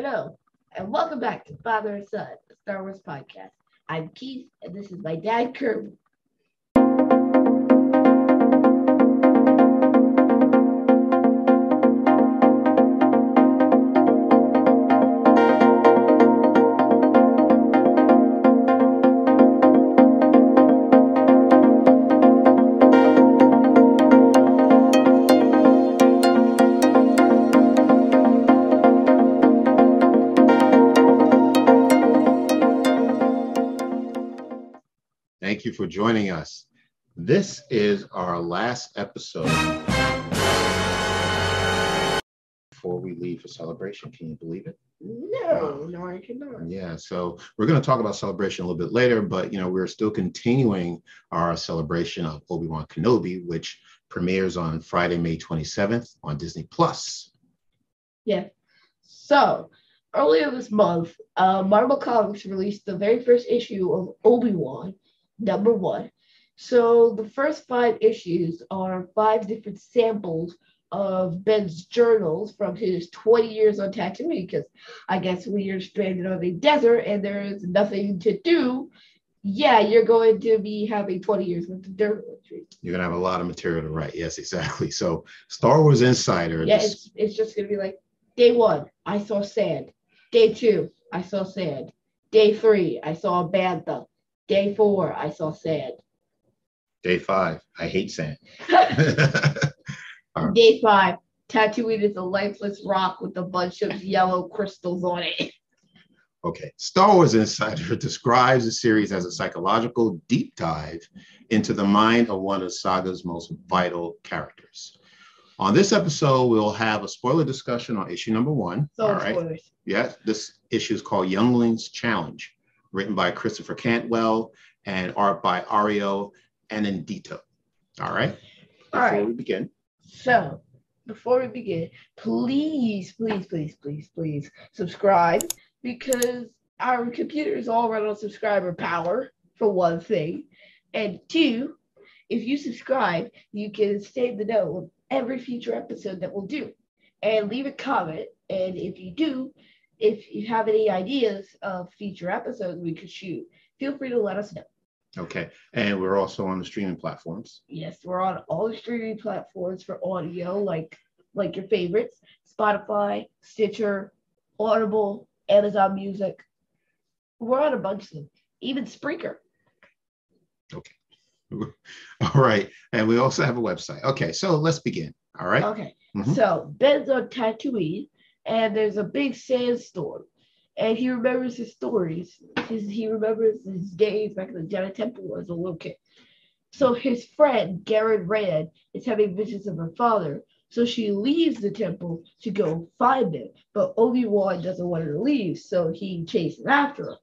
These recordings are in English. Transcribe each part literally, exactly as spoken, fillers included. Hello, and welcome back to Father and Son, a Star Wars podcast. I'm Keith, and this is my dad, Kirby. Thank you for joining us. This is our last episode. Before we leave for celebration, can you believe it? No, no, I cannot. Yeah, so we're going to talk about celebration a little bit later, but you know we're still continuing our celebration of Obi-Wan Kenobi, which premieres on Friday, May twenty-seventh on Disney plus. Yeah, so earlier this month, uh, Marvel Comics released the very first issue of Obi-Wan, number one. So the first five issues are five different samples of Ben's journals from his twenty years on Tatooine, because I guess when you're stranded on the desert and there is nothing to do, yeah, you're going to be having twenty years worth of journal entries. You're going to have a lot of material to write. Yes, exactly. So Star Wars Insider. Yeah, just... It's, it's just going to be like, day one, I saw sand. Day two, I saw sand. Day three, I saw a bantha. Day four, I saw sand. Day five, I hate sand. Right. Day five, Tatooine is a lifeless rock with a bunch of yellow crystals on it. Okay. Star Wars Insider describes the series as a psychological deep dive into the mind of one of saga's most vital characters. On this episode, we'll have a spoiler discussion on issue number one. So all right. Spoilers. Yes, this issue is called Youngling's Challenge, written by Christopher Cantwell and art by Ario Anandito. All right. All right. Before we begin. So, before we begin, please, please, please, please, please subscribe, because our computers all run on subscriber power, for one thing. And two, if you subscribe, you can save the note of every future episode that we'll do and leave a comment. And if you do, if you have any ideas of future episodes we could shoot, feel free to let us know. Okay. And we're also on the streaming platforms. Yes, we're on all the streaming platforms for audio, like like your favorites, Spotify, Stitcher, Audible, Amazon Music. We're on a bunch of them, even Spreaker. Okay. All right. And we also have a website. Okay, so let's begin. All right. Okay. Mm-hmm. So Ben's on Tatooine, and there's a big sandstorm, and he remembers his stories. His, he remembers his days back in the Jedi Temple as a little kid. So his friend, Garen Rand, is having visions of her father, so she leaves the temple to go find him, but Obi-Wan doesn't want her to leave, so he chases after her.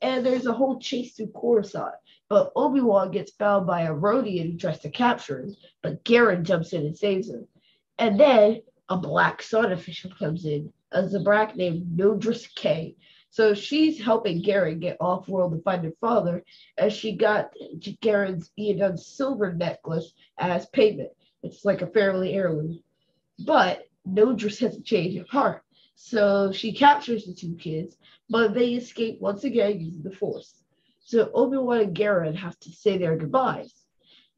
And there's a whole chase through Coruscant, but Obi-Wan gets found by a Rodian who tries to capture him, but Garen jumps in and saves him. And then a Black Sun official comes in, a Zabrak named Nodris K. So she's helping Garen get off-world to find her father, and she got Garen's Eodun silver necklace as payment. It's like a family heirloom. But Nodris has a change of heart, so she captures the two kids, but they escape once again using the Force. So Obi-Wan and Garen have to say their goodbyes.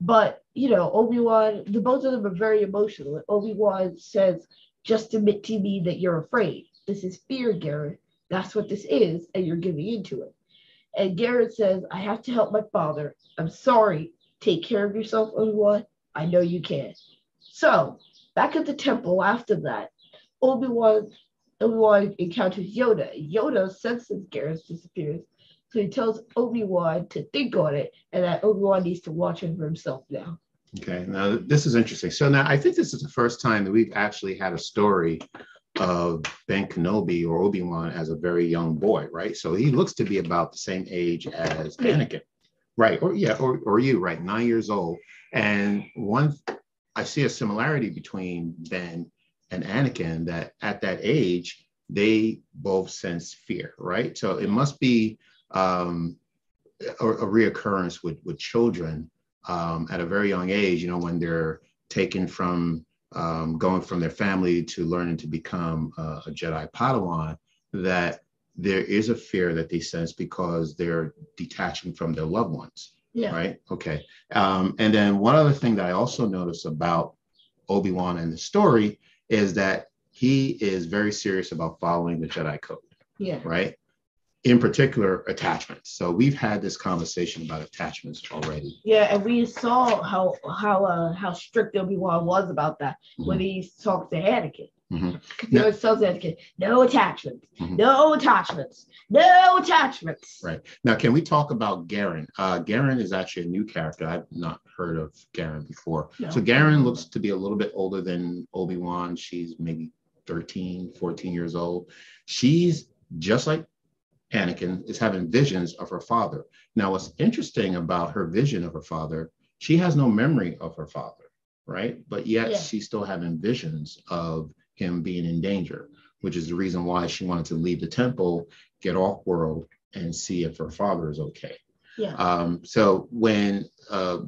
But, you know, Obi-Wan, the both of them are very emotional. Obi-Wan says, just admit to me that you're afraid. This is fear, Garen. That's what this is, and you're giving into it. And Garen says, I have to help my father. I'm sorry. Take care of yourself, Obi-Wan. I know you can. So, back at the temple after that, Obi-Wan, Obi-Wan encounters Yoda. Yoda senses Garen's disappearance. So he tells Obi-Wan to think on it, and that Obi-Wan needs to watch it for himself now. Okay, now this is interesting. So now I think this is the first time that we've actually had a story of Ben Kenobi or Obi-Wan as a very young boy, right? So he looks to be about the same age as Anakin, right? Or yeah, or, or you, right? Nine years old. And one, I see a similarity between Ben and Anakin that at that age, they both sense fear, right? So it must be um a, a reoccurrence with with children um at a very young age, you know, when they're taken from um going from their family to learning to become uh, a Jedi Padawan, that there is a fear that they sense because they're detaching from their loved ones. Yeah. Right. Okay. Um, and then one other thing that I also noticed about Obi-Wan and the story is that he is very serious about following the Jedi code. Yeah. Right. In particular, attachments. So we've had this conversation about attachments already. Yeah, and we saw how how uh, how strict Obi-Wan was about that mm-hmm. when he talked to Anakin. Mm-hmm. No, it tells Anakin, no attachments, mm-hmm. no attachments, no attachments. Right. Now, can we talk about Garen? Uh, Garen is actually a new character. I've not heard of Garen before. No. So Garen looks to be a little bit older than Obi-Wan. She's maybe thirteen, fourteen years old. She's just like Anakin, is having visions of her father. Now, what's interesting about her vision of her father, she has no memory of her father, right? But yet yeah. she's still having visions of him being in danger, which is the reason why she wanted to leave the temple, get off world, and see if her father is okay. Yeah. Um, so when uh,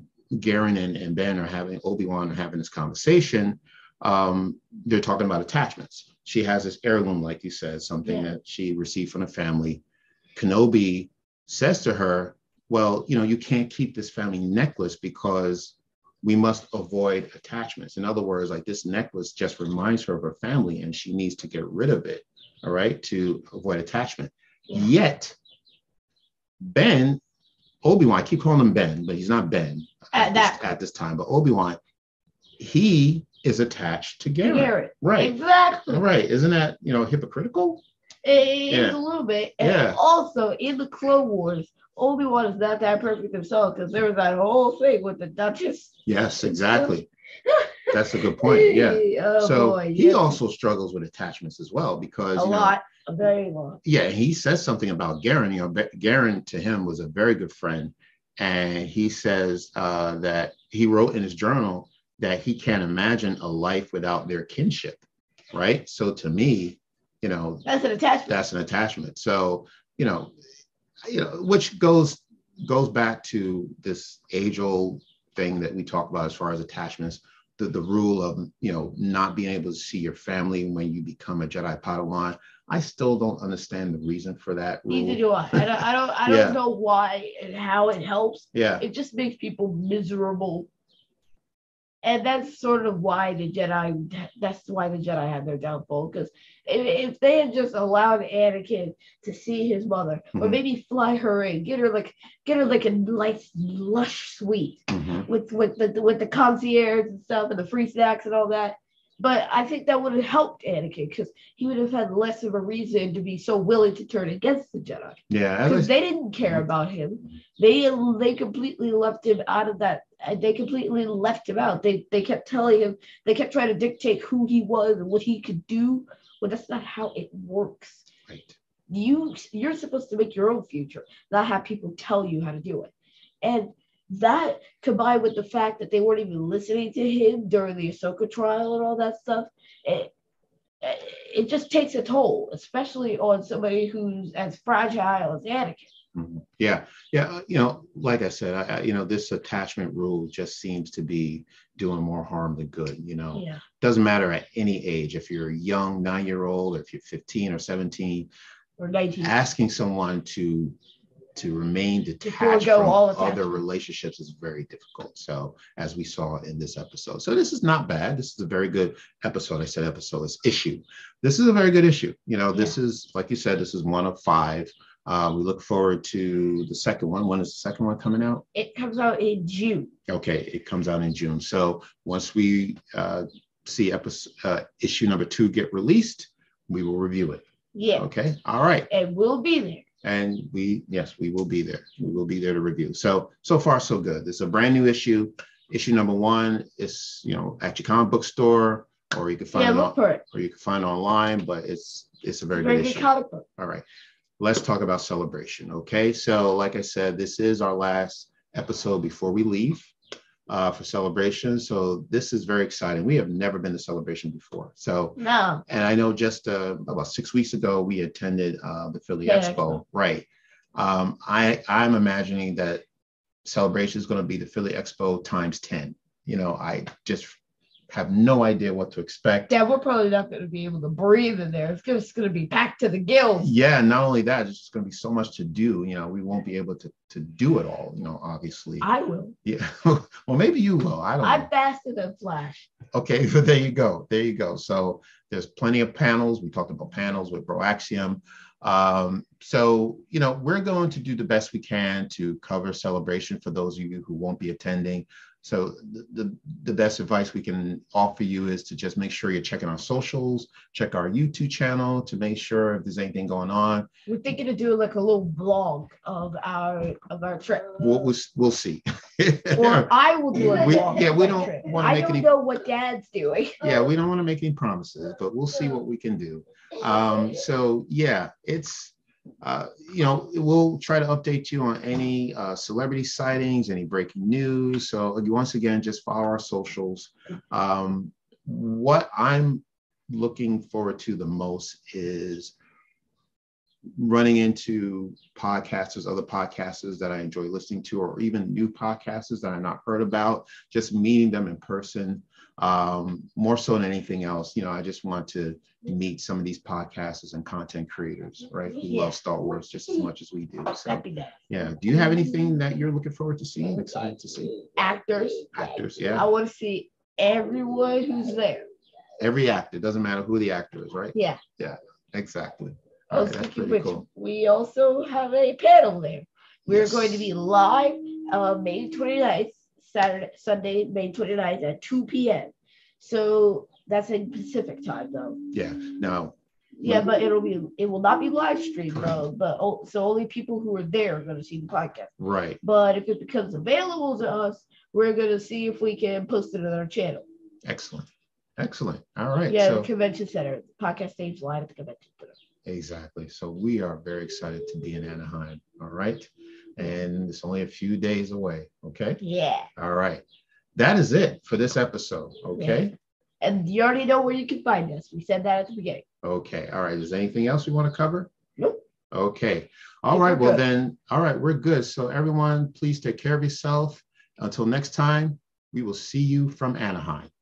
Garen and, and Ben are having, Obi-Wan are having this conversation, um, they're talking about attachments. She has this heirloom, like you said, something yeah. that she received from the family. Kenobi says to her, well, you know, you can't keep this family necklace because we must avoid attachments. In other words, like this necklace just reminds her of her family and she needs to get rid of it, all right, to avoid attachment. Yeah. Yet, Ben, Obi-Wan, I keep calling him Ben, but he's not Ben at, at, that. This, at this time, but Obi-Wan, he is attached to Garrett. Garrett. Right. Exactly. Right. Isn't that, you know, hypocritical? It yeah. is a little bit. And yeah. also in the Clone Wars, Obi-Wan is not that perfect himself because there was that whole thing with the Duchess. Yes, exactly. That's a good point. Yeah. Oh, so boy, he yeah. also struggles with attachments as well because a you know, lot, a very lot. Yeah, he says something about Garen. You know, Garen to him was a very good friend, and he says uh, that he wrote in his journal that he can't imagine a life without their kinship. Right. So to me, you know, that's an attachment. That's an attachment. So you know. You know, which goes goes back to this age-old thing that we talk about as far as attachments, the, the rule of, you know, not being able to see your family when you become a Jedi Padawan. I still don't understand the reason for that rule. Neither do I. I don't, I don't, I don't yeah. know why and how it helps. Yeah. It just makes people miserable. And that's sort of why the Jedi, that's why the Jedi had their downfall. Because if, if they had just allowed Anakin to see his mother, mm-hmm. or maybe fly her in, get her like, get her like a nice lush suite mm-hmm. with with the with the concierge and stuff and the free snacks and all that. But I think that would have helped Anakin because he would have had less of a reason to be so willing to turn against the Jedi. Yeah, because they didn't care about him. They they completely left him out of that. They completely left him out. They they kept telling him. They kept trying to dictate who he was and what he could do. Well, that's not how it works. Right. You you're supposed to make your own future, not have people tell you how to do it. And that combined with the fact that they weren't even listening to him during the Ahsoka trial and all that stuff, it, it just takes a toll, especially on somebody who's as fragile as Anakin. Mm-hmm. Yeah, yeah. You know, like I said, I, I, you know, this attachment rule just seems to be doing more harm than good. You know, yeah. Doesn't matter at any age if you're a young nine-year-old or if you're fifteen or seventeen or nineteen. Asking someone to to remain detached from other relationships is very difficult. So as we saw in this episode, so this is not bad. This is a very good episode. I said episode is issue. This is a very good issue. You know, this yeah. is, like you said, this is one of five. Uh, we look forward to the second one. When is the second one coming out? It comes out in June. Okay. It comes out in June. So once we uh, see episode, uh, issue number two get released, we will review it. Yeah. Okay. All right. And we'll be there. And we, yes, we will be there. We will be there to review. So, so far, so good. It's a brand new issue. Issue number one is, you know, at your comic book store, or you can find yeah, it, on, it, or you can find it online. But it's it's a very, very good, good issue. Comic book. All right, let's talk about Celebration. Okay, so like I said, this is our last episode before we leave uh, for Celebration. So this is very exciting. We have never been to Celebration before. So no, and I know just uh, about six weeks ago we attended uh, the Philly yeah, Expo. Expo. Right. Um, I I'm imagining that Celebration is going to be the Philly Expo times ten. You know, I just have no idea what to expect. Yeah, we're probably not going to be able to breathe in there. It's just going to be packed to the gills. Yeah, not only that, it's just going to be so much to do. You know, we won't be able to, to do it all, you know, obviously. I will. Yeah. Well, maybe you will. I don't know. I'm faster than Flash. Okay, but there you go. There you go. So there's plenty of panels. We talked about panels with Bro-Axiom. Um, so, you know, we're going to do the best we can to cover Celebration for those of you who won't be attending. So the, the, the best advice we can offer you is to just make sure you're checking our socials, check our YouTube channel to make sure if there's anything going on. We're thinking of doing like a little blog of our of our trip. We'll, we'll, we'll see. Or I will do a we, blog. Yeah, we don't want to make any. I don't know what Dad's doing. Yeah, we don't want to make any promises, but we'll see what we can do. Um, so yeah, it's. Uh, you know, we'll try to update you on any uh, celebrity sightings, any breaking news. So once again, just follow our socials. Um, what I'm looking forward to the most is running into podcasters, other podcasters that I enjoy listening to, or even new podcasters that I've not heard about, just meeting them in person. Um, more so than anything else, you know, I just want to meet some of these podcasters and content creators, right? Who yeah. love Star Wars just as much as we do. So, yeah. Do you have anything that you're looking forward to seeing? Excited to see? Actors. Actors, yeah. I want to see everyone who's there. Every actor. Doesn't matter who the actor is, right? Yeah. Yeah, exactly. All right, that's pretty cool. We also have a panel there. We're yes. going to be live uh, May twenty-ninth. Saturday, Sunday, May twenty-ninth at two p.m. So that's in Pacific time, though. Yeah. Now. Yeah, but it'll be it will not be live streamed though. But oh, so only people who are there are going to see the podcast. Right. But if it becomes available to us, we're going to see if we can post it on our channel. Excellent. Excellent. All right. Yeah, so, the convention center. The podcast stage live at the convention center. Exactly. So we are very excited to be in Anaheim. All right. And it's only a few days away. Okay. Yeah. All right. That is it for this episode. Okay. Yeah. And you already know where you can find us. We said that at the beginning. Okay. All right. Is there anything else we want to cover? Nope. Okay. All right. Well, then. All right. We're good. So everyone, please take care of yourself. Until next time, we will see you from Anaheim.